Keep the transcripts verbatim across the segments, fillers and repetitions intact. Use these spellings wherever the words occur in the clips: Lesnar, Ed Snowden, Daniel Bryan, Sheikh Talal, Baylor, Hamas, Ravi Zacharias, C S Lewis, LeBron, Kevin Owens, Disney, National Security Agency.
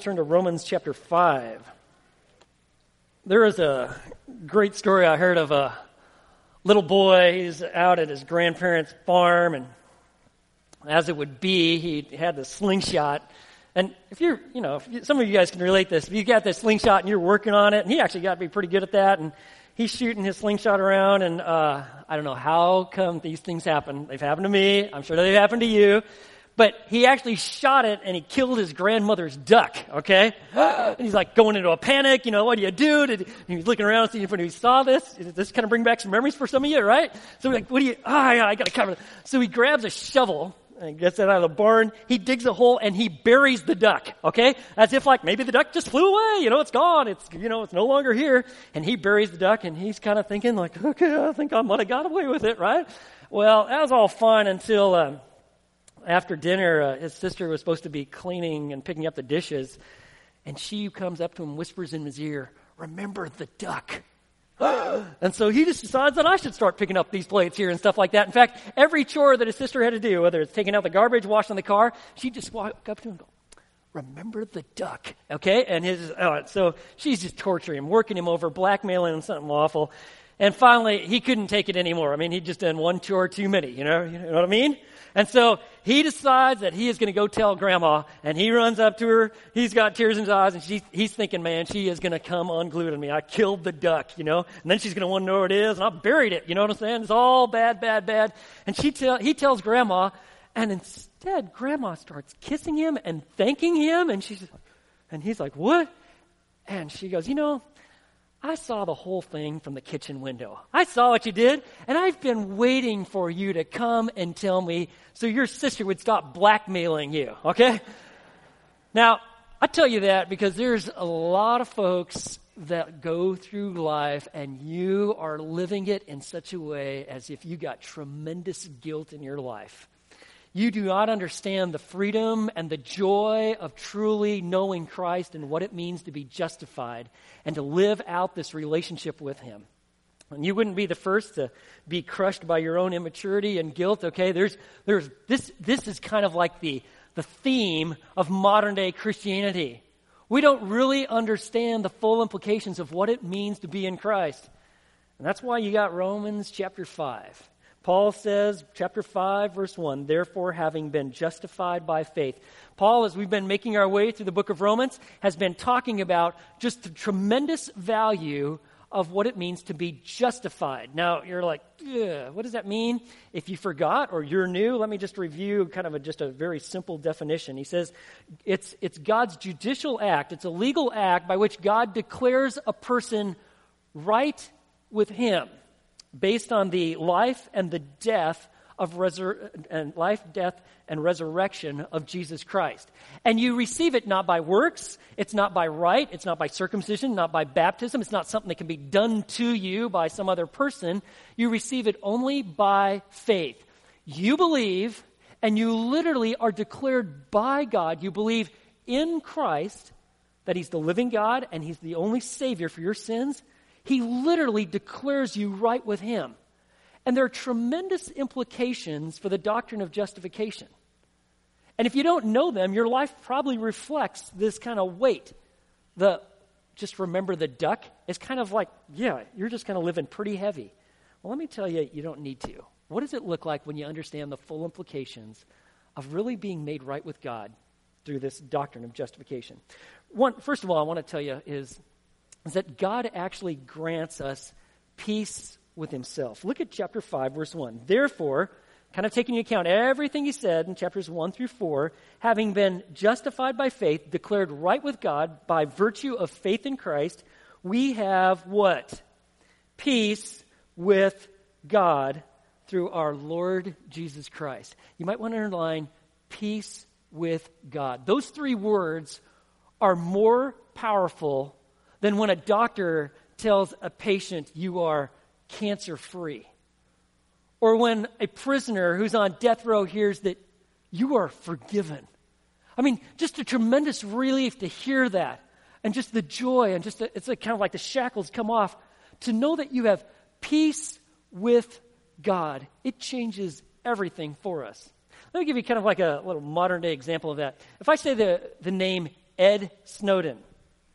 Turn to Romans chapter five. There is a great story I heard of a little boy. He's out at his grandparents' farm, and as it would be, he had this slingshot. And if you're, you know, if you, some of you guys can relate this. If you got this slingshot and you're working on it, and he actually got to be pretty good at that, and he's shooting his slingshot around, and uh, I don't know how come these things happen. They've happened to me. I'm sure they've happened to you. But he actually shot it, and he killed his grandmother's duck, okay? And he's like going into a panic, you know, what do you do? Did, and he was looking around, seeing if he saw this. Did this kind of bring back some memories for some of you, right? So we're like, what do you, ah, oh, I got to cover it. So he grabs a shovel and gets it out of the barn. He digs a hole, and he buries the duck, okay? As if like maybe the duck just flew away, you know, it's gone. It's, you know, it's no longer here. And he buries the duck, and he's kind of thinking like, okay, I think I might have got away with it, right? Well, that was all fine until... Um, After dinner, uh, his sister was supposed to be cleaning and picking up the dishes, and she comes up to him, whispers in his ear, "Remember the duck." And so he just decides that I should start picking up these plates here and stuff like that. In fact, every chore that his sister had to do, whether it's taking out the garbage, washing the car, she just walked up to him and go, "Remember the duck," okay? And his uh, so she's just torturing him, working him over, blackmailing him, something awful. And finally, he couldn't take it anymore. I mean, he'd just done one chore too many, you know, you know what I mean? And so he decides that he is going to go tell Grandma, and he runs up to her. He's got tears in his eyes, and she's, he's thinking, man, she is going to come unglued on me. I killed the duck, you know, and then she's going to want to know where it is, and I buried it, you know what I'm saying? It's all bad, bad, bad. And she tell, he tells Grandma, and instead Grandma starts kissing him and thanking him, and she's, and he's like, what? And she goes, you know, I saw the whole thing from the kitchen window. I saw what you did, and I've been waiting for you to come and tell me so your sister would stop blackmailing you, okay? Now, I tell you that because there's a lot of folks that go through life, and you are living it in such a way as if you got tremendous guilt in your life. You do not understand the freedom and the joy of truly knowing Christ and what it means to be justified and to live out this relationship with Him. And you wouldn't be the first to be crushed by your own immaturity and guilt, okay? There's, there's this. This is kind of like the the theme of modern day Christianity. We don't really understand the full implications of what it means to be in Christ, and that's why you got Romans chapter five. Paul says, chapter five, verse one, therefore, having been justified by faith. Paul, as we've been making our way through the book of Romans, has been talking about just the tremendous value of what it means to be justified. Now, you're like, what does that mean? If you forgot or you're new, let me just review kind of a, just a very simple definition. He says, it's, it's God's judicial act. It's a legal act by which God declares a person right with Him, based on the life and the death of resur- and life, death, and resurrection of Jesus Christ. And you receive it not by works, it's not by right, it's not by circumcision, not by baptism, it's not something that can be done to you by some other person. You receive it only by faith. You believe, and you literally are declared by God. You believe in Christ, that He's the living God, and He's the only Savior for your sins. He literally declares you right with Him. And there are tremendous implications for the doctrine of justification. And if you don't know them, your life probably reflects this kind of weight. The just remember the duck is kind of like, yeah, you're just kind of living pretty heavy. Well, let me tell you, you don't need to. What does it look like when you understand the full implications of really being made right with God through this doctrine of justification? One, first of all, I want to tell you is... is that God actually grants us peace with Himself. Look at chapter five, verse one. Therefore, kind of taking into account everything He said in chapters one through four, having been justified by faith, declared right with God by virtue of faith in Christ, we have what? Peace with God through our Lord Jesus Christ. You might want to underline peace with God. Those three words are more powerful than when a doctor tells a patient you are cancer-free. Or when a prisoner who's on death row hears that you are forgiven. I mean, just a tremendous relief to hear that. And just the joy, and just a, it's a, kind of like the shackles come off. To know that you have peace with God, it changes everything for us. Let me give you kind of like a little modern-day example of that. If I say the, the name Ed Snowden.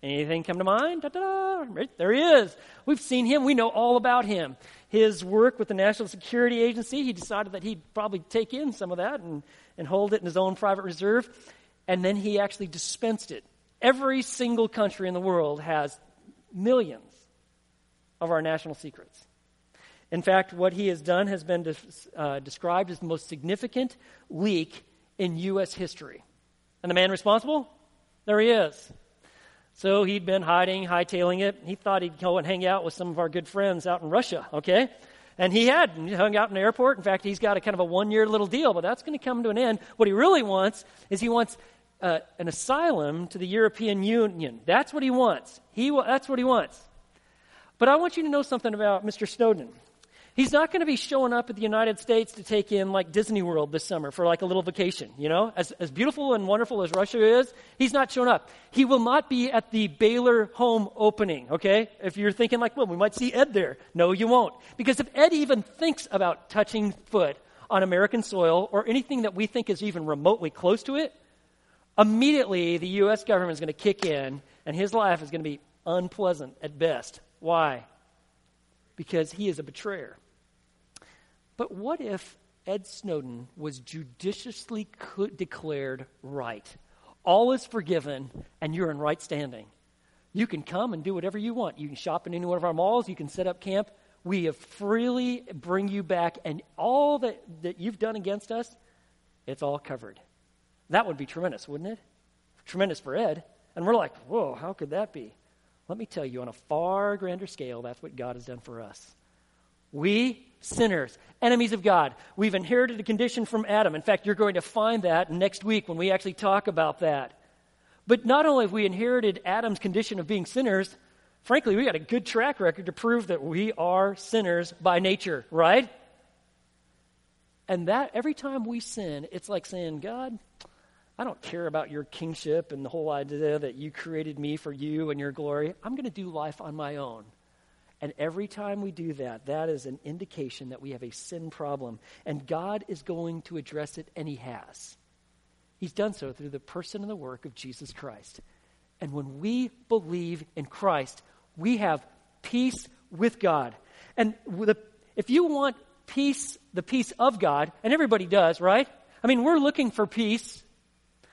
Anything come to mind? Da-da-da. Right, there he is. We've seen him. We know all about him. His work with the National Security Agency, he decided that he'd probably take in some of that and, and hold it in his own private reserve. And then he actually dispensed it. Every single country in the world has millions of our national secrets. In fact, what he has done has been de- uh, described as the most significant leak in U S history. And the man responsible? There he is. So he'd been hiding, hightailing it. He thought he'd go and hang out with some of our good friends out in Russia, okay? And he had he hung out in the airport. In fact, he's got a kind of a one-year little deal, but that's going to come to an end. What he really wants is he wants uh, an asylum to the European Union. That's what he wants. He will, That's what he wants. But I want you to know something about Mister Snowden. He's not going to be showing up at the United States to take in like Disney World this summer for like a little vacation, you know? As as beautiful and wonderful as Russia is, he's not showing up. He will not be at the Baylor home opening, okay? If you're thinking like, well, we might see Ed there. No, you won't. Because if Ed even thinks about touching foot on American soil or anything that we think is even remotely close to it, immediately the U S government is going to kick in and his life is going to be unpleasant at best. Why? Because he is a betrayer. But what if Ed Snowden was judiciously co- declared right? All is forgiven, and you're in right standing. You can come and do whatever you want. You can shop in any one of our malls. You can set up camp. We have freely bring you back, and all that, that you've done against us, it's all covered. That would be tremendous, wouldn't it? Tremendous for Ed. And we're like, whoa, how could that be? Let me tell you, on a far grander scale, that's what God has done for us. We sinners, enemies of God. We've inherited a condition from Adam. In fact, you're going to find that next week when we actually talk about that. But not only have we inherited Adam's condition of being sinners, frankly, we got a good track record to prove that we are sinners by nature, right? And that every time we sin, it's like saying, God, I don't care about your kingship and the whole idea that you created me for you and your glory. I'm going to do life on my own. And every time we do that, that is an indication that we have a sin problem. And God is going to address it, and he has. He's done so through the person and the work of Jesus Christ. And when we believe in Christ, we have peace with God. And the, if you want peace, the peace of God, and everybody does, right? I mean, we're looking for peace.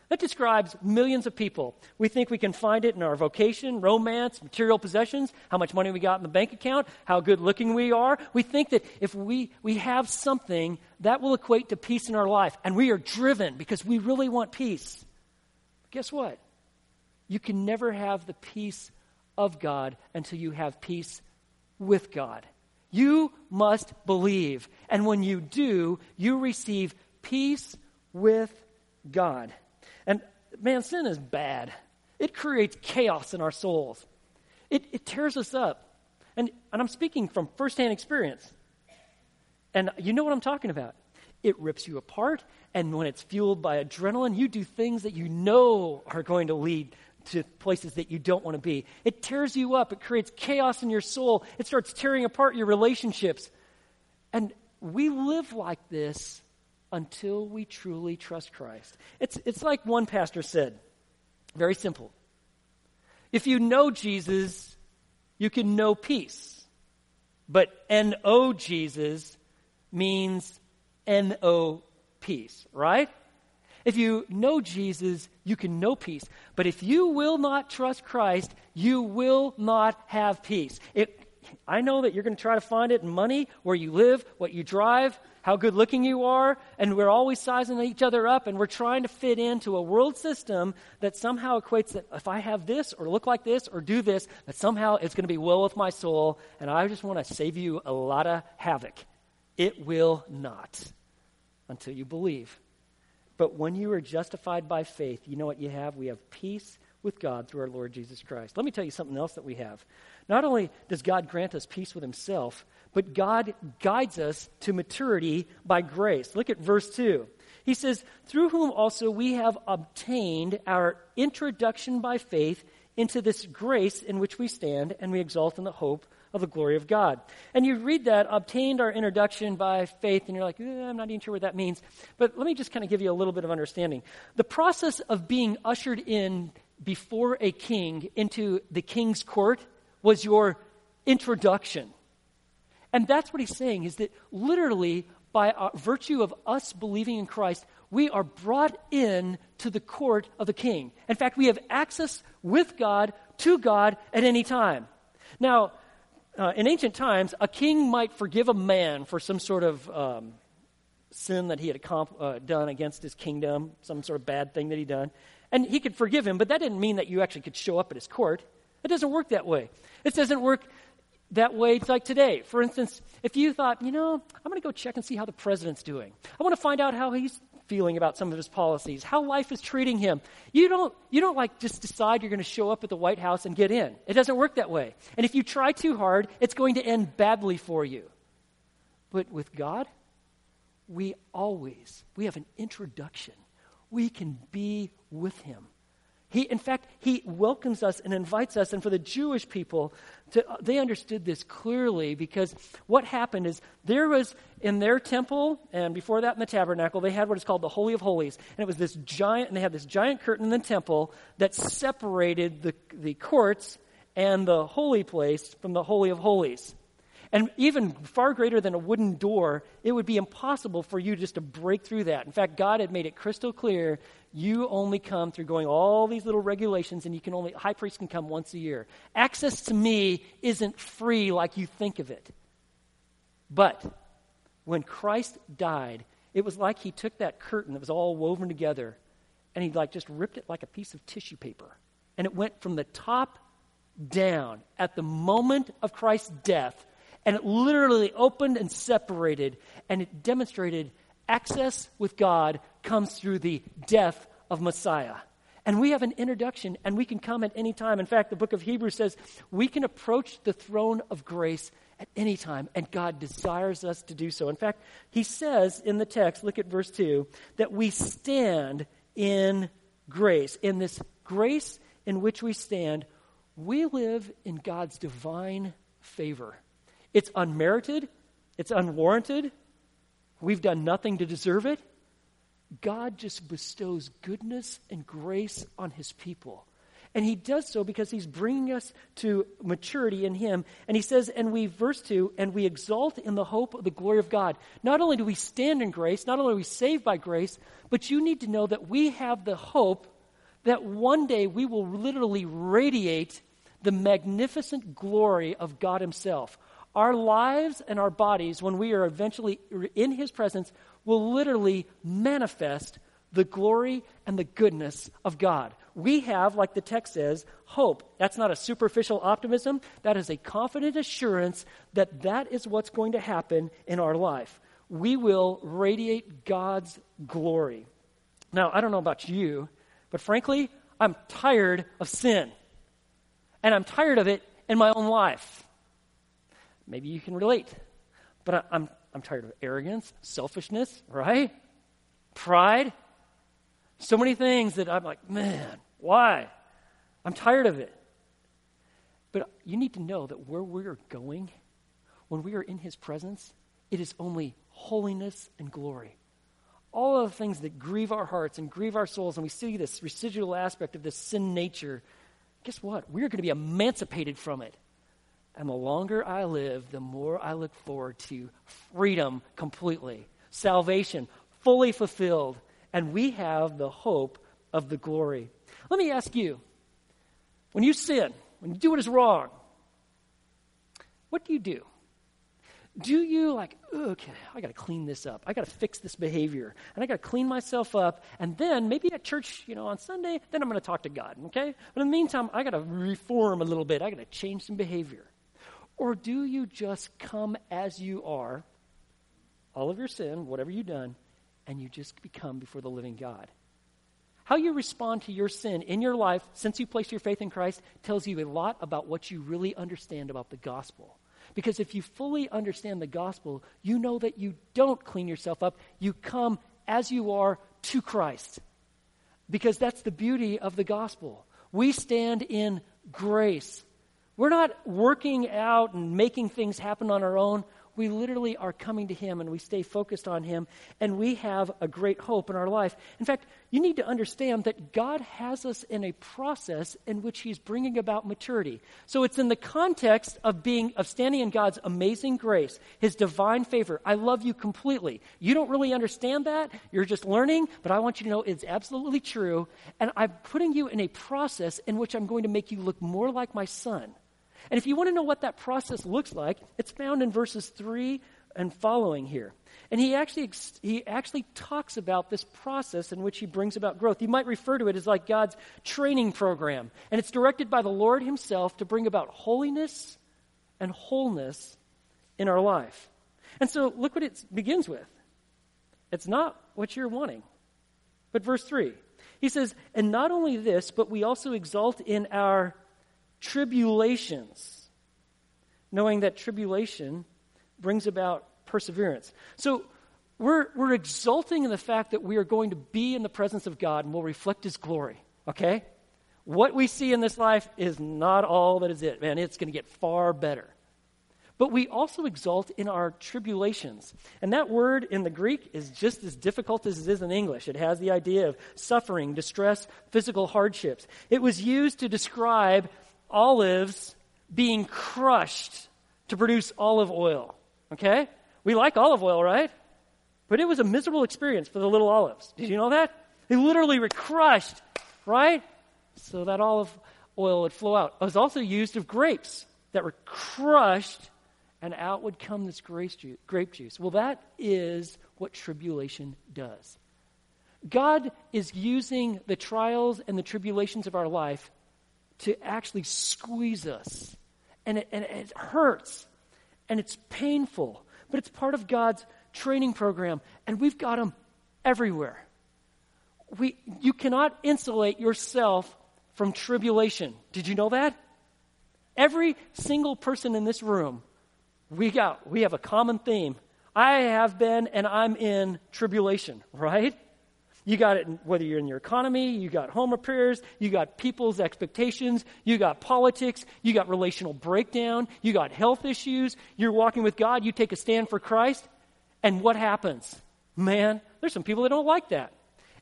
That describes millions of people. We think we can find it in our vocation, romance, material possessions, how much money we got in the bank account, how good looking we are. We think that if we, we have something, that will equate to peace in our life. And we are driven because we really want peace. But guess what? You can never have the peace of God until you have peace with God. You must believe. And when you do, you receive peace with God. And man, sin is bad. It creates chaos in our souls. It, it tears us up. And, and I'm speaking from firsthand experience. And you know what I'm talking about. It rips you apart. And when it's fueled by adrenaline, you do things that you know are going to lead to places that you don't want to be. It tears you up. It creates chaos in your soul. It starts tearing apart your relationships. And we live like this until we truly trust Christ. It's it's like one pastor said, very simple. If you know Jesus, you can know peace. But N O Jesus means N O peace, right? If you know Jesus, you can know peace. But if you will not trust Christ, you will not have peace. It, I know that you're going to try to find it in money, where you live, what you drive, how good looking you are, and we're always sizing each other up, and we're trying to fit into a world system that somehow equates that if I have this or look like this or do this, that somehow it's going to be well with my soul, and I just want to save you a lot of havoc. It will not until you believe. But when you are justified by faith, you know what you have? We have peace with God through our Lord Jesus Christ. Let me tell you something else that we have. Not only does God grant us peace with himself, but God guides us to maturity by grace. Look at verse two. He says, through whom also we have obtained our introduction by faith into this grace in which we stand, and we exalt in the hope of the glory of God. And you read that, obtained our introduction by faith, and you're like, eh, I'm not even sure what that means. But let me just kind of give you a little bit of understanding. The process of being ushered in before a king into the king's court was your introduction. And that's what he's saying, is that literally by virtue of us believing in Christ, we are brought in to the court of the king. In fact, we have access with God, to God, at any time. Now, uh, in ancient times, a king might forgive a man for some sort of um, sin that he had accompl- uh, done against his kingdom, some sort of bad thing that he'd done. And he could forgive him, but that didn't mean that you actually could show up at his court. It doesn't work that way. It doesn't work that way like today. For instance, if you thought, you know, I'm going to go check and see how the president's doing. I want to find out how he's feeling about some of his policies, how life is treating him. You don't, you don't like just decide you're going to show up at the White House and get in. It doesn't work that way. And if you try too hard, it's going to end badly for you. But with God, we always, we have an introduction. We can be with him. He, in fact, he welcomes us and invites us. And for the Jewish people, to, they understood this clearly, because what happened is there was in their temple, and before that in the tabernacle, they had what is called the Holy of Holies. And it was this giant, and they had this giant curtain in the temple that separated the, the courts and the holy place from the Holy of Holies. And even far greater than a wooden door, it would be impossible for you just to break through that. In fact, God had made it crystal clear, you only come through going all these little regulations, and you can only, high priest can come once a year. Access to me isn't free like you think of it. But when Christ died, it was like he took that curtain that was all woven together, and he like just ripped it like a piece of tissue paper. And it went from the top down at the moment of Christ's death. And it literally opened and separated, and it demonstrated access with God comes through the death of Messiah. And we have an introduction, and we can come at any time. In fact, the book of Hebrews says we can approach the throne of grace at any time, and God desires us to do so. In fact, he says in the text, look at verse two, that we stand in grace. In this grace in which we stand, we live in God's divine favor. It's unmerited. It's unwarranted. We've done nothing to deserve it. God just bestows goodness and grace on his people. And he does so because he's bringing us to maturity in him. And he says, and we, verse two, and we exalt in the hope of the glory of God. Not only do we stand in grace, not only are we saved by grace, but you need to know that we have the hope that one day we will literally radiate the magnificent glory of God himself. Our lives and our bodies, when we are eventually in his presence, will literally manifest the glory and the goodness of God. We have, like the text says, hope. That's not a superficial optimism. That is a confident assurance that that is what's going to happen in our life. We will radiate God's glory. Now, I don't know about you, but frankly, I'm tired of sin. And I'm tired of it in my own life. Maybe you can relate, but I, I'm I'm tired of arrogance, selfishness, right? Pride. So many things that I'm like, man, why? I'm tired of it. But you need to know that where we are going, when we are in his presence, it is only holiness and glory. All of the things that grieve our hearts and grieve our souls, and we see this residual aspect of this sin nature, guess what? We're going to be emancipated from it. And the longer I live, the more I look forward to freedom completely, salvation fully fulfilled, and we have the hope of the glory. Let me ask you, when you sin, when you do what is wrong, what do you do? Do you like, okay, I got to clean this up. I got to fix this behavior, and I got to clean myself up, and then maybe at church, you know, on Sunday, then I'm going to talk to God, okay? But in the meantime, I got to reform a little bit. I got to change some behavior. Or do you just come as you are, all of your sin, whatever you've done, and you just become before the living God? How you respond to your sin in your life since you placed your faith in Christ tells you a lot about what you really understand about the gospel. Because if you fully understand the gospel, you know that you don't clean yourself up. You come as you are to Christ. Because that's the beauty of the gospel. We stand in grace. We're not working out and making things happen on our own. we literally are coming to him and we stay focused on him, and we have a great hope in our life. In fact, you need to understand that God has us in a process in which he's bringing about maturity. So it's in the context of being, of standing in God's amazing grace, his divine favor. I love you completely. You don't really understand that. You're just learning, but I want you to know it's absolutely true. And I'm putting you in a process in which I'm going to make you look more like my son. And if you want to know what that process looks like, it's found in verses three and following here. And he actually he actually talks about this process in which he brings about growth. You might refer to it as like God's training program. And it's directed by the Lord himself to bring about holiness and wholeness in our life. And so look what it begins with. It's not what you're wanting. But verse three, he says, and not only this, but we also exalt in our tribulations, knowing that tribulation brings about perseverance. So we're we're exulting in the fact that we are going to be in the presence of God and will reflect his glory, okay? What we see in this life is not all that is it, man. It's going to get far better. But we also exult in our tribulations. And that word in the Greek is just as difficult as it is in English. It has the idea of suffering, distress, physical hardships. It was used to describe olives being crushed to produce olive oil, okay? We like olive oil, right? But it was a miserable experience for the little olives. Did you know that? They literally were crushed, right? So that olive oil would flow out. It was also used of grapes that were crushed, and out would come this grape juice. Well, that is what tribulation does. God is using the trials and the tribulations of our life to actually squeeze us. And it, and it hurts. And it's painful. But it's part of God's training program. And we've got them everywhere. We, you cannot insulate yourself from tribulation. Did you know that? Every single person in this room, we got, we have a common theme. I have been and I'm in tribulation, right? You got it, whether you're in your economy, you got home repairs, you got people's expectations, you got politics, you got relational breakdown, you got health issues, you're walking with God, you take a stand for Christ, and what happens? Man, there's some people that don't like that.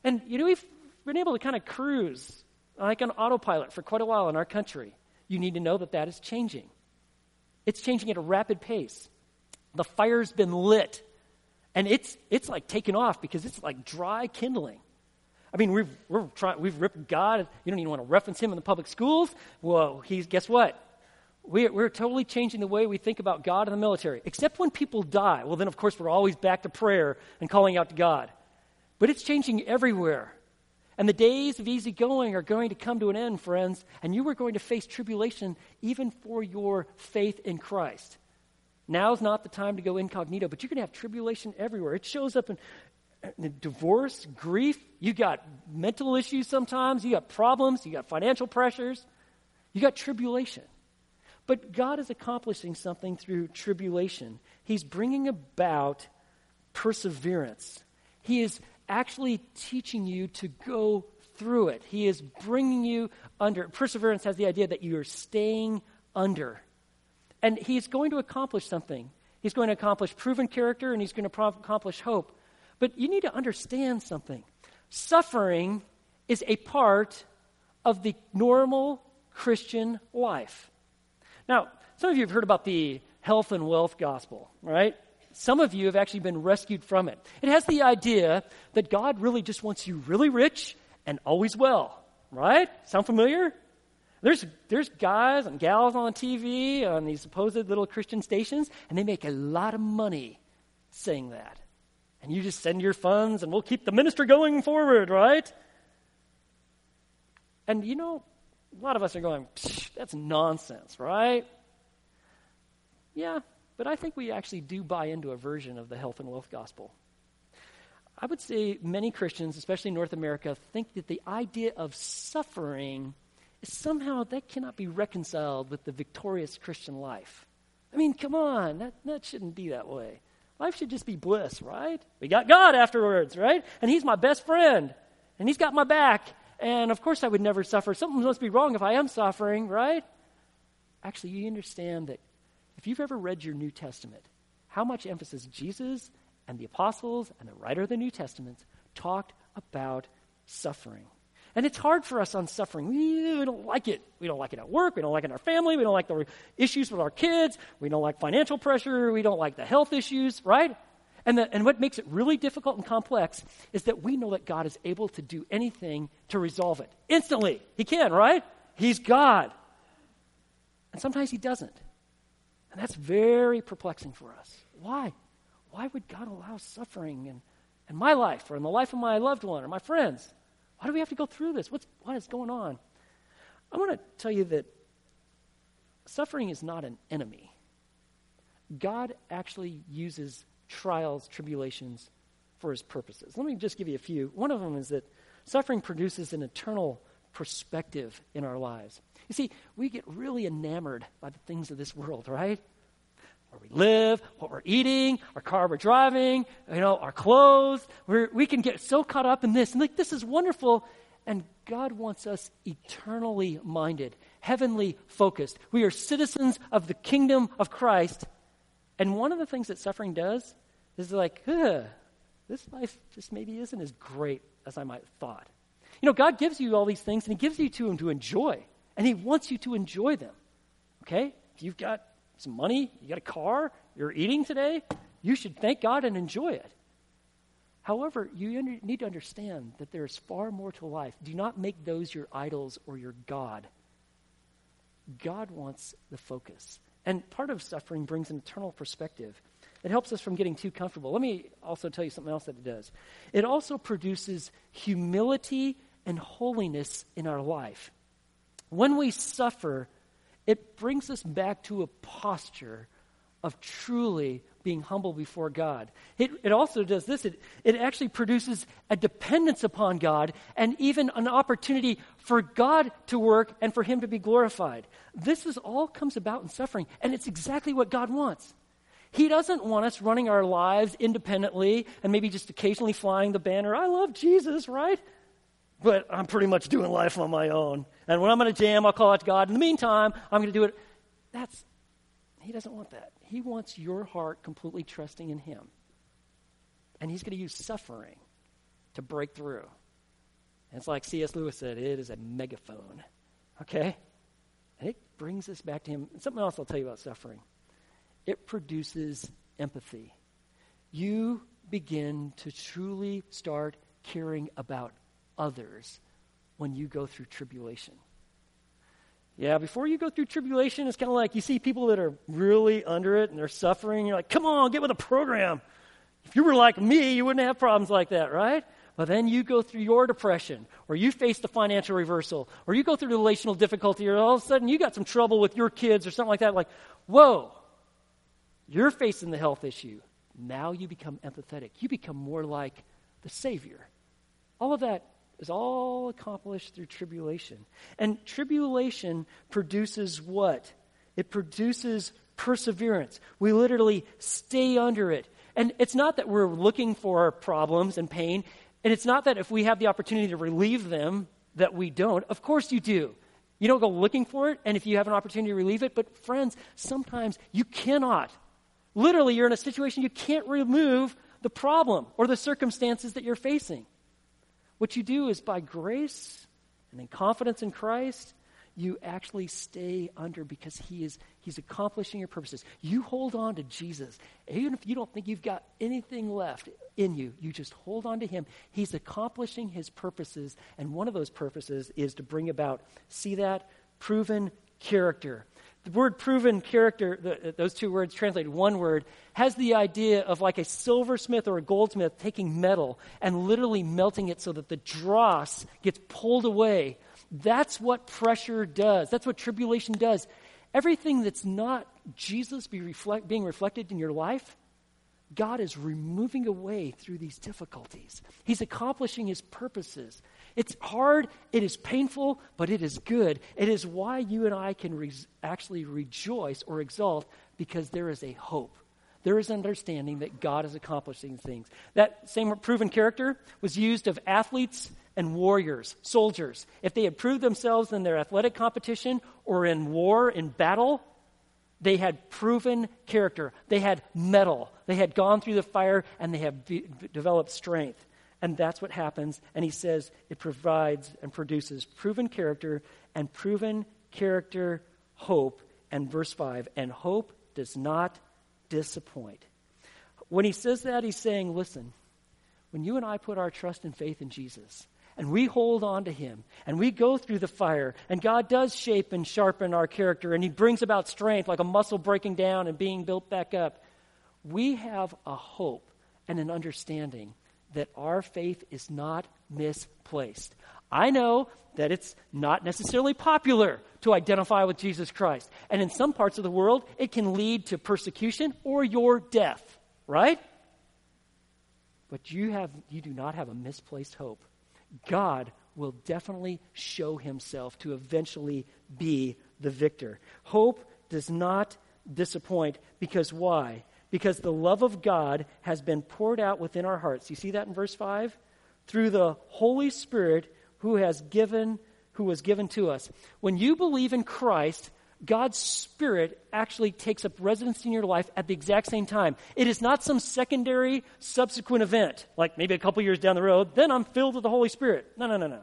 And, you know, we've been able to kind of cruise like an autopilot for quite a while in our country. You need to know that that is changing. It's changing at a rapid pace. The fire's been lit. And it's it's like taking off because it's like dry kindling. I mean, we've we're trying we've ripped God. You don't even want to reference him in the public schools. Whoa, he's guess what? We're we're totally changing the way we think about God in the military. Except when people die. Well, then of course we're always back to prayer and calling out to God. But it's changing everywhere. And the days of easygoing are going to come to an end, friends, and you are going to face tribulation even for your faith in Christ. Now's not the time to go incognito, but you're going to have tribulation everywhere. It shows up in, in divorce, grief. You got mental issues sometimes. You got problems. You got financial pressures. You got tribulation. But God is accomplishing something through tribulation. He's bringing about perseverance. He is actually teaching you to go through it. He is bringing you under. Perseverance has the idea that you are staying under. And he's going to accomplish something. He's going to accomplish proven character, and he's going to pro- accomplish hope. But you need to understand something. Suffering is a part of the normal Christian life. Now, some of you have heard about the health and wealth gospel, right? Some of you have actually been rescued from it. It has the idea that God really just wants you really rich and always well, right? Sound familiar? There's there's guys and gals on T V, on these supposed little Christian stations, and they make a lot of money saying that. And you just send your funds, and we'll keep the ministry going forward, right? And, you know, a lot of us are going, that's nonsense, right? Yeah, but I think we actually do buy into a version of the health and wealth gospel. I would say many Christians, especially in North America, think that the idea of suffering somehow that cannot be reconciled with the victorious Christian life. I mean, come on, that, that shouldn't be that way. Life should just be bliss, right? We got God afterwards, right? And he's my best friend, and he's got my back, and of course I would never suffer. Something must be wrong if I am suffering, right? Actually, you understand that if you've ever read your New Testament, how much emphasis Jesus and the apostles and the writer of the New Testament talked about suffering. And it's hard for us on suffering. We, we don't like it. We don't like it at work. We don't like it in our family. We don't like the issues with our kids. We don't like financial pressure. We don't like the health issues, right? And, the, and what makes it really difficult and complex is that we know that God is able to do anything to resolve it. Instantly. He can, right? He's God. And sometimes he doesn't. And that's very perplexing for us. Why? Why would God allow suffering in, in my life or in the life of my loved one or my friends? Why do we have to go through this? What's, what is going on? I want to tell you that suffering is not an enemy. God actually uses trials, tribulations for his purposes. Let me just give you a few. One of them is that suffering produces an eternal perspective in our lives. You see, we get really enamored by the things of this world, right? Where we live, what we're eating, our car we're driving, you know, our clothes. We're, we can get so caught up in this. And like, this is wonderful. And God wants us eternally minded, heavenly focused. We are citizens of the kingdom of Christ. And one of the things that suffering does is like, ugh, this life just maybe isn't as great as I might have thought. You know, God gives you all these things and he gives you to him to enjoy. And he wants you to enjoy them. Okay? If you've got some money, you got a car, you're eating today, you should thank God and enjoy it. However, you need to understand that there is far more to life. Do not make those your idols or your God. God wants the focus. And part of suffering brings an eternal perspective. It helps us from getting too comfortable. Let me also tell you something else that it does. It also produces humility and holiness in our life. When we suffer, it brings us back to a posture of truly being humble before God. It, it also does this. It, it actually produces a dependence upon God and even an opportunity for God to work and for him to be glorified. This is all comes about in suffering, and it's exactly what God wants. He doesn't want us running our lives independently and maybe just occasionally flying the banner, I love Jesus, right? But I'm pretty much doing life on my own. And when I'm in a jam, I'll call out to God. In the meantime, I'm going to do it. That's, he doesn't want that. He wants your heart completely trusting in him. And he's going to use suffering to break through. And it's like C S Lewis said, it is a megaphone. Okay? And it brings us back to him. And something else I'll tell you about suffering. It produces empathy. You begin to truly start caring about others when you go through tribulation. Yeah, before you go through tribulation, it's kind of like you see people that are really under it and they're suffering. You're like, come on, get with a program. If you were like me, you wouldn't have problems like that, right? But then you go through your depression, or you face the financial reversal, or you go through relational difficulty, or all of a sudden you got some trouble with your kids or something like that. Like, whoa, you're facing the health issue. Now you become empathetic. You become more like the Savior. All of that is all accomplished through tribulation. And tribulation produces what? It produces perseverance. We literally stay under it. And it's not that we're looking for our problems and pain, and it's not that if we have the opportunity to relieve them that we don't. Of course you do. You don't go looking for it, and if you have an opportunity to relieve it, but friends, sometimes you cannot. Literally, you're in a situation you can't remove the problem or the circumstances that you're facing. What you do is by grace and in confidence in Christ, you actually stay under because he is he's accomplishing your purposes. You hold on to Jesus. Even if you don't think you've got anything left in you, you just hold on to him. He's accomplishing his purposes, and one of those purposes is to bring about, see that, proven character. The word proven character, the, those two words translated one word, has the idea of like a silversmith or a goldsmith taking metal and literally melting it so that the dross gets pulled away. That's what pressure does. That's what tribulation does. Everything that's not Jesus be reflect, being reflected in your life, God is removing away through these difficulties. He's accomplishing his purposes. It's hard, it is painful, but it is good. It is why you and I can re- actually rejoice or exult because there is a hope. There is understanding that God is accomplishing things. That same proven character was used of athletes and warriors, soldiers. If they had proved themselves in their athletic competition or in war, in battle, They had proven character. They had mettle. They had gone through the fire, and they have de- developed strength. And that's what happens. And he says it provides and produces proven character and proven character hope. And verse five, and hope does not disappoint. When he says that, he's saying, listen, when you and I put our trust and faith in Jesus, and we hold on to him, and we go through the fire, and God does shape and sharpen our character, and he brings about strength like a muscle breaking down and being built back up, we have a hope and an understanding that our faith is not misplaced. I know that it's not necessarily popular to identify with Jesus Christ. And in some parts of the world, it can lead to persecution or your death, right? But you have, you do not have a misplaced hope. God will definitely show himself to eventually be the victor. Hope does not disappoint, because why? Because the love of God has been poured out within our hearts. You see that in verse five? Through the Holy Spirit who has given, who was given to us. When you believe in Christ, God's Spirit actually takes up residence in your life at the exact same time. It is not some secondary, subsequent event, like maybe a couple years down the road, then I'm filled with the Holy Spirit. No, no, no, no.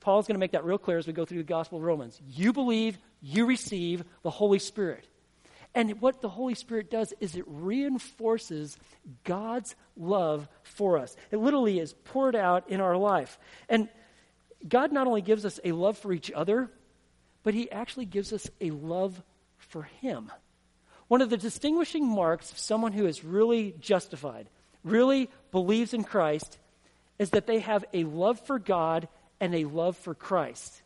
Paul's going to make that real clear as we go through the Gospel of Romans. You believe, you receive the Holy Spirit. And what the Holy Spirit does is it reinforces God's love for us. It literally is poured out in our life. And God not only gives us a love for each other, but he actually gives us a love for him. One of the distinguishing marks of someone who is really justified, really believes in Christ, is that they have a love for God and a love for Christ.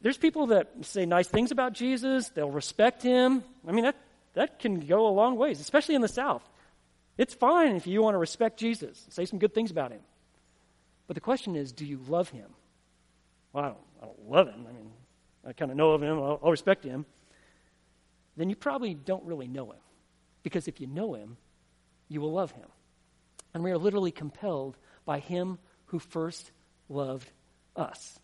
There's people that say nice things about Jesus, they'll respect him. I mean, that, that can go a long ways, especially in the South. It's fine if you want to respect Jesus, say some good things about him. But the question is, do you love him? Well, I don't, I don't love him. I mean, I kind of know of him, I'll, I'll respect him, then you probably don't really know him. Because if you know him, you will love him. And we are literally compelled by him who first loved us.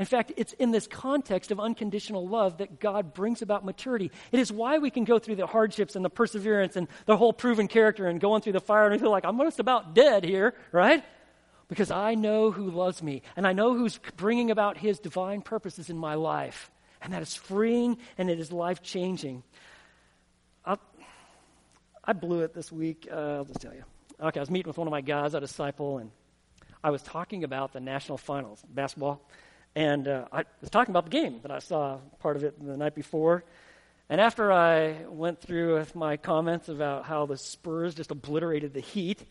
In fact, it's in this context of unconditional love that God brings about maturity. It is why we can go through the hardships and the perseverance and the whole proven character and going through the fire and feel like, I'm almost about dead here, right? Because I know who loves me, and I know who's bringing about his divine purposes in my life. And that is freeing, and it is life-changing. I, I blew it this week, uh, I'll just tell you. Okay, I was meeting with one of my guys, a disciple, and I was talking about the national finals, basketball. And uh, I was talking about the game that I saw part of it the night before. And after I went through with my comments about how the Spurs just obliterated the Heat,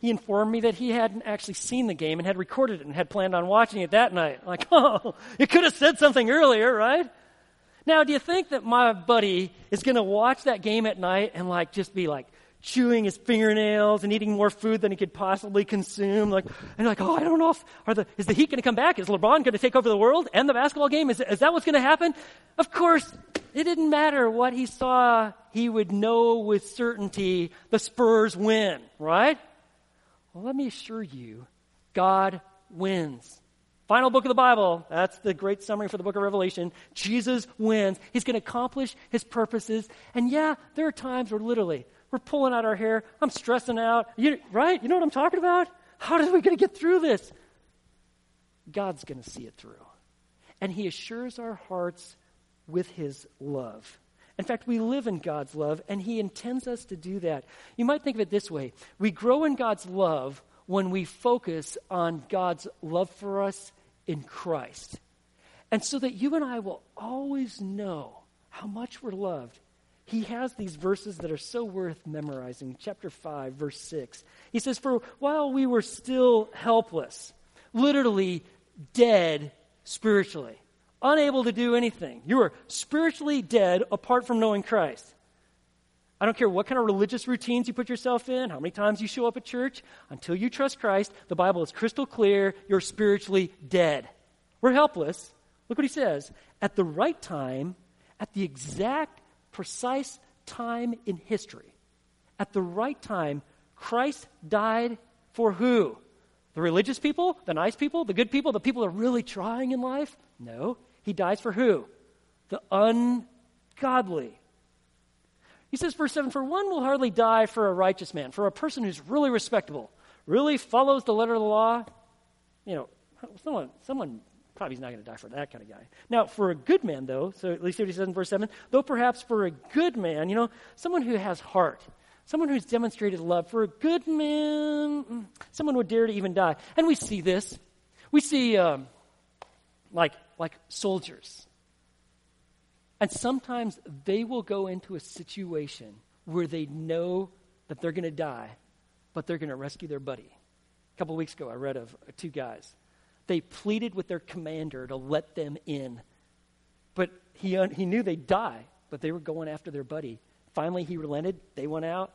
he informed me that he hadn't actually seen the game and had recorded it and had planned on watching it that night. Like, oh, you could have said something earlier, right? Now, do you think that my buddy is going to watch that game at night and, like, just be, like, chewing his fingernails and eating more food than he could possibly consume? Like, and like, oh, I don't know if, are the, is the Heat going to come back? Is LeBron going to take over the world and the basketball game? Is, is that what's going to happen? Of course, it didn't matter what he saw. He would know with certainty the Spurs win, right? Well, let me assure you, God wins. Final book of the Bible, that's the great summary for the book of Revelation. Jesus wins. He's going to accomplish his purposes. And yeah, there are times where literally we're pulling out our hair. I'm stressing out. You, right? You know what I'm talking about? How are we going to get through this? God's going to see it through. And he assures our hearts with his love. In fact, we live in God's love, and he intends us to do that. You might think of it this way. We grow in God's love when we focus on God's love for us in Christ. And so that you and I will always know how much we're loved, he has these verses that are so worth memorizing. Chapter five, verse six. He says, for while we were still helpless, literally dead spiritually, unable to do anything. You are spiritually dead apart from knowing Christ. I don't care what kind of religious routines you put yourself in, how many times you show up at church. Until you trust Christ, the Bible is crystal clear, you're spiritually dead. We're helpless. Look what he says. At the right time, at the exact, precise time in history, at the right time, Christ died for who? The religious people, the nice people, the good people, the people that are really trying in life? No. He dies for who? The ungodly. He says, verse seven, for one will hardly die for a righteous man, for a person who's really respectable, really follows the letter of the law. You know, someone, someone probably is not going to die for that kind of guy. Now, for a good man, though, so at least see what he says in verse seven, though perhaps for a good man, you know, someone who has heart, someone who's demonstrated love, for a good man, someone would dare to even die. And we see this. We see, um, like, like soldiers. And sometimes they will go into a situation where they know that they're going to die, but they're going to rescue their buddy. A couple of weeks ago, I read of two guys. They pleaded with their commander to let them in, but he un- he knew they'd die, but they were going after their buddy. Finally, he relented. They went out.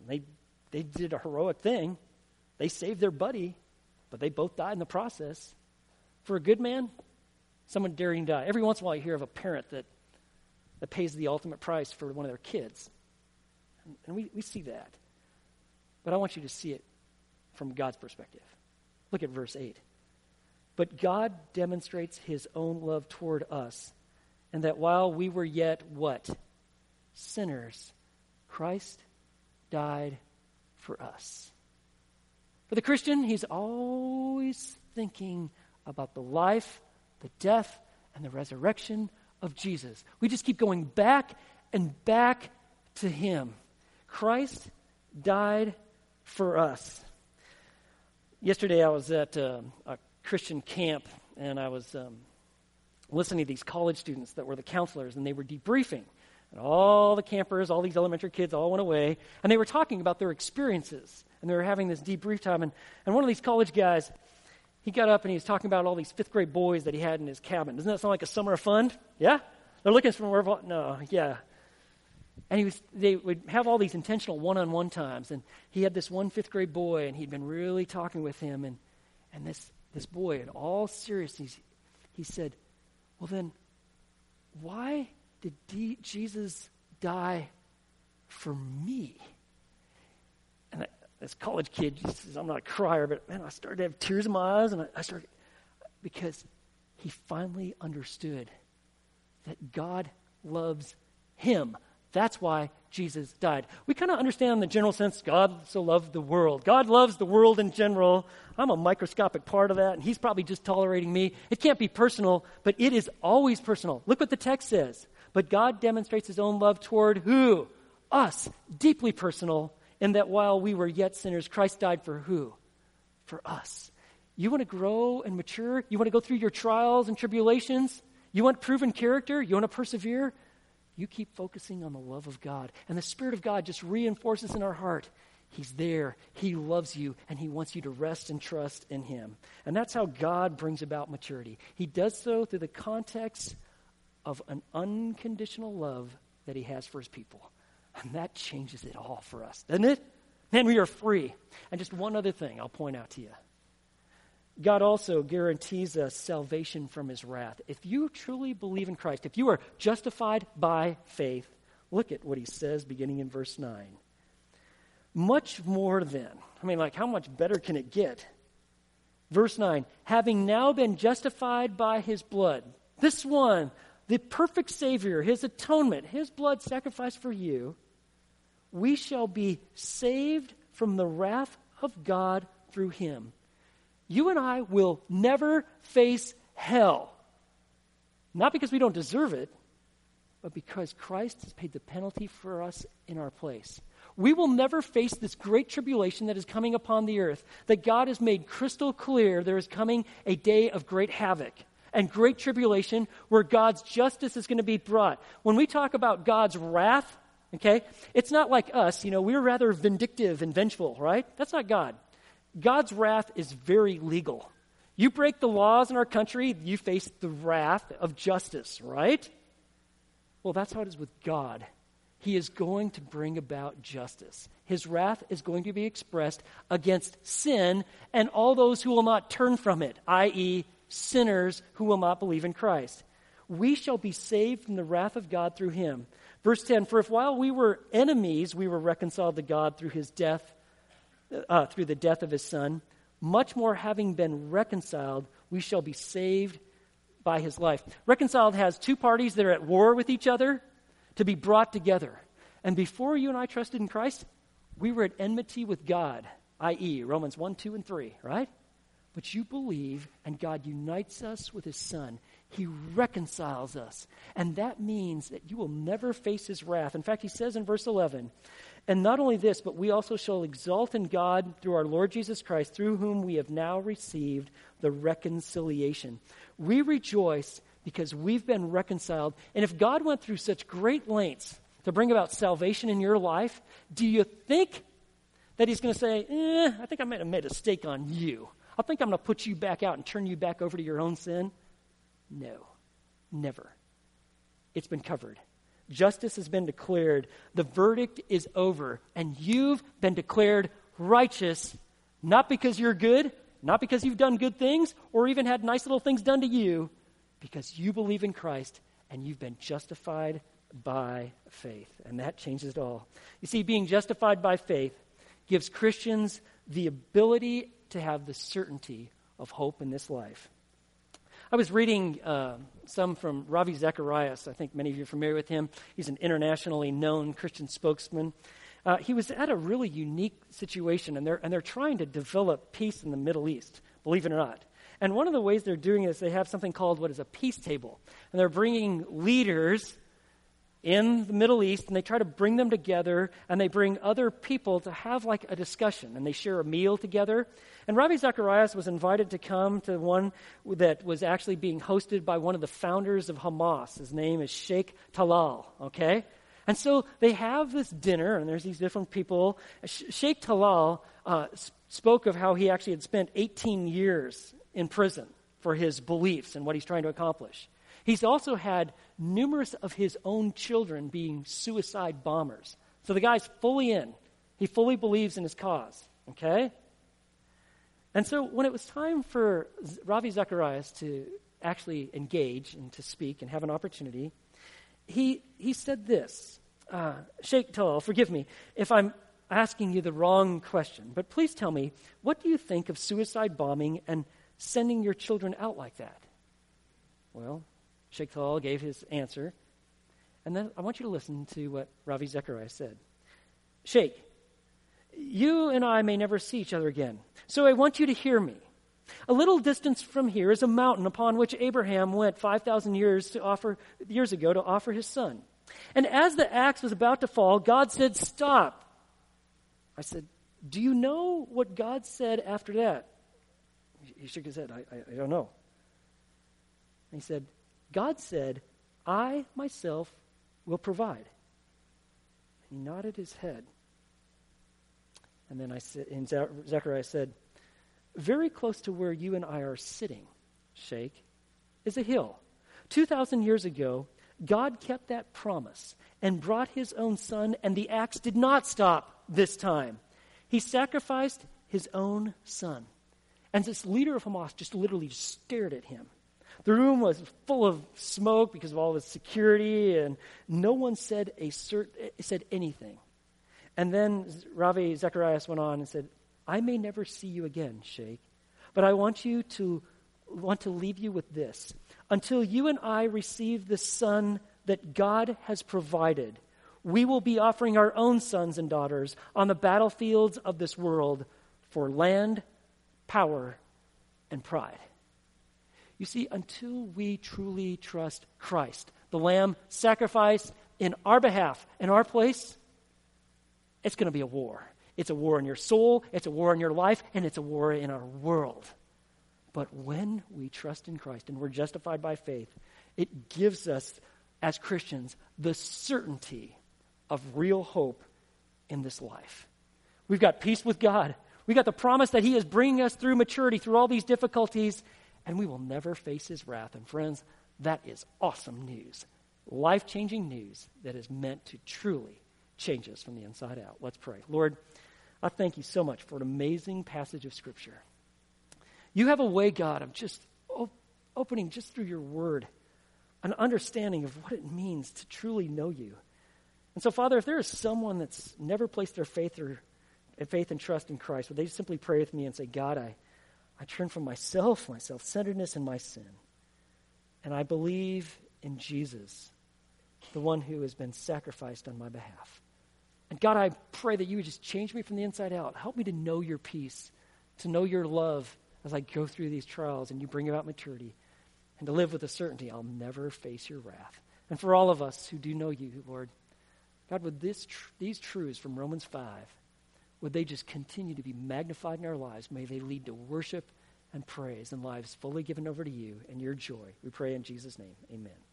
And they they did a heroic thing. They saved their buddy, but they both died in the process. For a good man, someone daring to die. Every once in a while, you hear of a parent that that pays the ultimate price for one of their kids. And, and we, we see that. But I want you to see it from God's perspective. Look at verse eight. But God demonstrates his own love toward us, and that while we were yet what? Sinners, Christ died for us. For the Christian, he's always thinking about the life, the death, and the resurrection of Jesus. We just keep going back and back to him. Christ died for us. Yesterday I was at um, a Christian camp, and I was um, listening to these college students that were the counselors, and they were debriefing. And all the campers, all these elementary kids all went away, and they were talking about their experiences, and they were having this debrief time. And, and one of these college guys, he got up and he was talking about all these fifth grade boys that he had in his cabin. Doesn't that sound like a summer of fun? Yeah? They're looking from wherever, no, yeah. And he was, they would have all these intentional one-on-one times, and he had this one fifth grade boy, and he'd been really talking with him, and, and this, this boy, in all seriousness, he said, well then, why did D- Jesus die for me? And I, this college kid, he says, I'm not a crier, but man, I started to have tears in my eyes, and I, I started, because he finally understood that God loves him. That's why Jesus died. We kind of understand in the general sense, God so loved the world. God loves the world in general. I'm a microscopic part of that, and he's probably just tolerating me. It can't be personal, but it is always personal. Look what the text says. But God demonstrates his own love toward who? Us. Deeply personal, in that while we were yet sinners, Christ died for who? For us. You want to grow and mature? You want to go through your trials and tribulations? You want proven character? You want to persevere? You keep focusing on the love of God. And the Spirit of God just reinforces in our heart, he's there, he loves you, and he wants you to rest and trust in him. And that's how God brings about maturity. He does so through the context of an unconditional love that he has for his people. And that changes it all for us, doesn't it? Man, we are free. And just one other thing I'll point out to you. God also guarantees us salvation from his wrath. If you truly believe in Christ, if you are justified by faith, look at what he says beginning in verse nine. Much more then, I mean, like, how much better can it get? Verse nine, having now been justified by his blood, this one, the perfect Savior, his atonement, his blood sacrificed for you, we shall be saved from the wrath of God through him. You and I will never face hell. Not because we don't deserve it, but because Christ has paid the penalty for us in our place. We will never face this great tribulation that is coming upon the earth, that God has made crystal clear there is coming a day of great havoc and great tribulation where God's justice is going to be brought. When we talk about God's wrath, okay, it's not like us, you know, we're rather vindictive and vengeful, right? That's not God. God's wrath is very legal. You break the laws in our country, you face the wrath of justice, right? Well, that's how it is with God. He is going to bring about justice. His wrath is going to be expressed against sin and all those who will not turn from it, that is, sinners who will not believe in Christ. We shall be saved from the wrath of God through him. Verse ten, for if while we were enemies, we were reconciled to God through his death, Uh, through the death of his son, much more having been reconciled, we shall be saved by his life. Reconciled has two parties that are at war with each other to be brought together. And before you and I trusted in Christ, we were at enmity with God, that is. Romans one, two, and three, right? But you believe, and God unites us with his Son. He reconciles us. And that means that you will never face his wrath. In fact, he says in verse eleven, and not only this, but we also shall exult in God through our Lord Jesus Christ, through whom we have now received the reconciliation. We rejoice because we've been reconciled. And if God went through such great lengths to bring about salvation in your life, do you think that he's going to say, eh, I think I might have made a mistake on you. I think I'm going to put you back out and turn you back over to your own sin? No, never. It's been covered. Justice has been declared. The verdict is over. And you've been declared righteous, not because you're good, not because you've done good things or even had nice little things done to you, because you believe in Christ and you've been justified by faith. And that changes it all. You see, being justified by faith gives Christians the ability to have the certainty of hope in this life. I was reading uh, some from Ravi Zacharias. I think many of you are familiar with him. He's an internationally known Christian spokesman. Uh, he was at a really unique situation, and they're and they're trying to develop peace in the Middle East, believe it or not. And one of the ways they're doing this, they have something called what is a peace table. And they're bringing leaders in the Middle East, and they try to bring them together, and they bring other people to have like a discussion, and they share a meal together. And Ravi Zacharias was invited to come to one that was actually being hosted by one of the founders of Hamas. His name is Sheikh Talal, okay? And so they have this dinner, and there's these different people. Sheikh Talal uh, spoke of how he actually had spent eighteen years in prison for his beliefs and what he's trying to accomplish. He's also had numerous of his own children being suicide bombers. So the guy's fully in. He fully believes in his cause, okay? And so when it was time for Ravi Zacharias to actually engage and to speak and have an opportunity, he he said this, uh, Sheikh Talal, forgive me if I'm asking you the wrong question, but please tell me, what do you think of suicide bombing and sending your children out like that? Well, Sheikh Talal gave his answer. And then I want you to listen to what Ravi Zacharias said. Sheikh, you and I may never see each other again, so I want you to hear me. A little distance from here is a mountain upon which Abraham went five thousand years to offer years ago to offer his son. And as the axe was about to fall, God said, stop. I said, do you know what God said after that? He shook his head. I, I, I don't know. And he said, God said, I myself will provide. He nodded his head. And then I said, and Zechariah said, very close to where you and I are sitting, Sheikh, is a hill. two thousand years ago, God kept that promise and brought his own son, and the axe did not stop this time. He sacrificed his own son. And this leader of Hamas just literally stared at him. The room was full of smoke because of all his security, and no one said a cert, said anything. And then Ravi Zacharias went on and said, I may never see you again, Sheikh, but I want you to want to leave you with this. Until you and I receive the son that God has provided, we will be offering our own sons and daughters on the battlefields of this world for land, power, and pride. You see, until we truly trust Christ, the Lamb sacrificed in our behalf, in our place, it's going to be a war. It's a war in your soul, it's a war in your life, and it's a war in our world. But when we trust in Christ and we're justified by faith, it gives us, as Christians, the certainty of real hope in this life. We've got peace with God. We've got the promise that he is bringing us through maturity, through all these difficulties, and we will never face his wrath. And friends, that is awesome news, life-changing news that is meant to truly change us from the inside out. Let's pray. Lord, I thank you so much for an amazing passage of Scripture. You have a way, God, of just op- opening just through your word an understanding of what it means to truly know you. And so, Father, if there is someone that's never placed their faith or faith and trust in Christ, would they just simply pray with me and say, God, I I turn from myself, my self-centeredness, and my sin. And I believe in Jesus, the one who has been sacrificed on my behalf. And God, I pray that you would just change me from the inside out. Help me to know your peace, to know your love as I go through these trials and you bring about maturity, and to live with the certainty I'll never face your wrath. And for all of us who do know you, Lord, God, would this tr- these truths from Romans five, would they just continue to be magnified in our lives? May they lead to worship and praise and lives fully given over to you and your joy. We pray in Jesus' name, amen.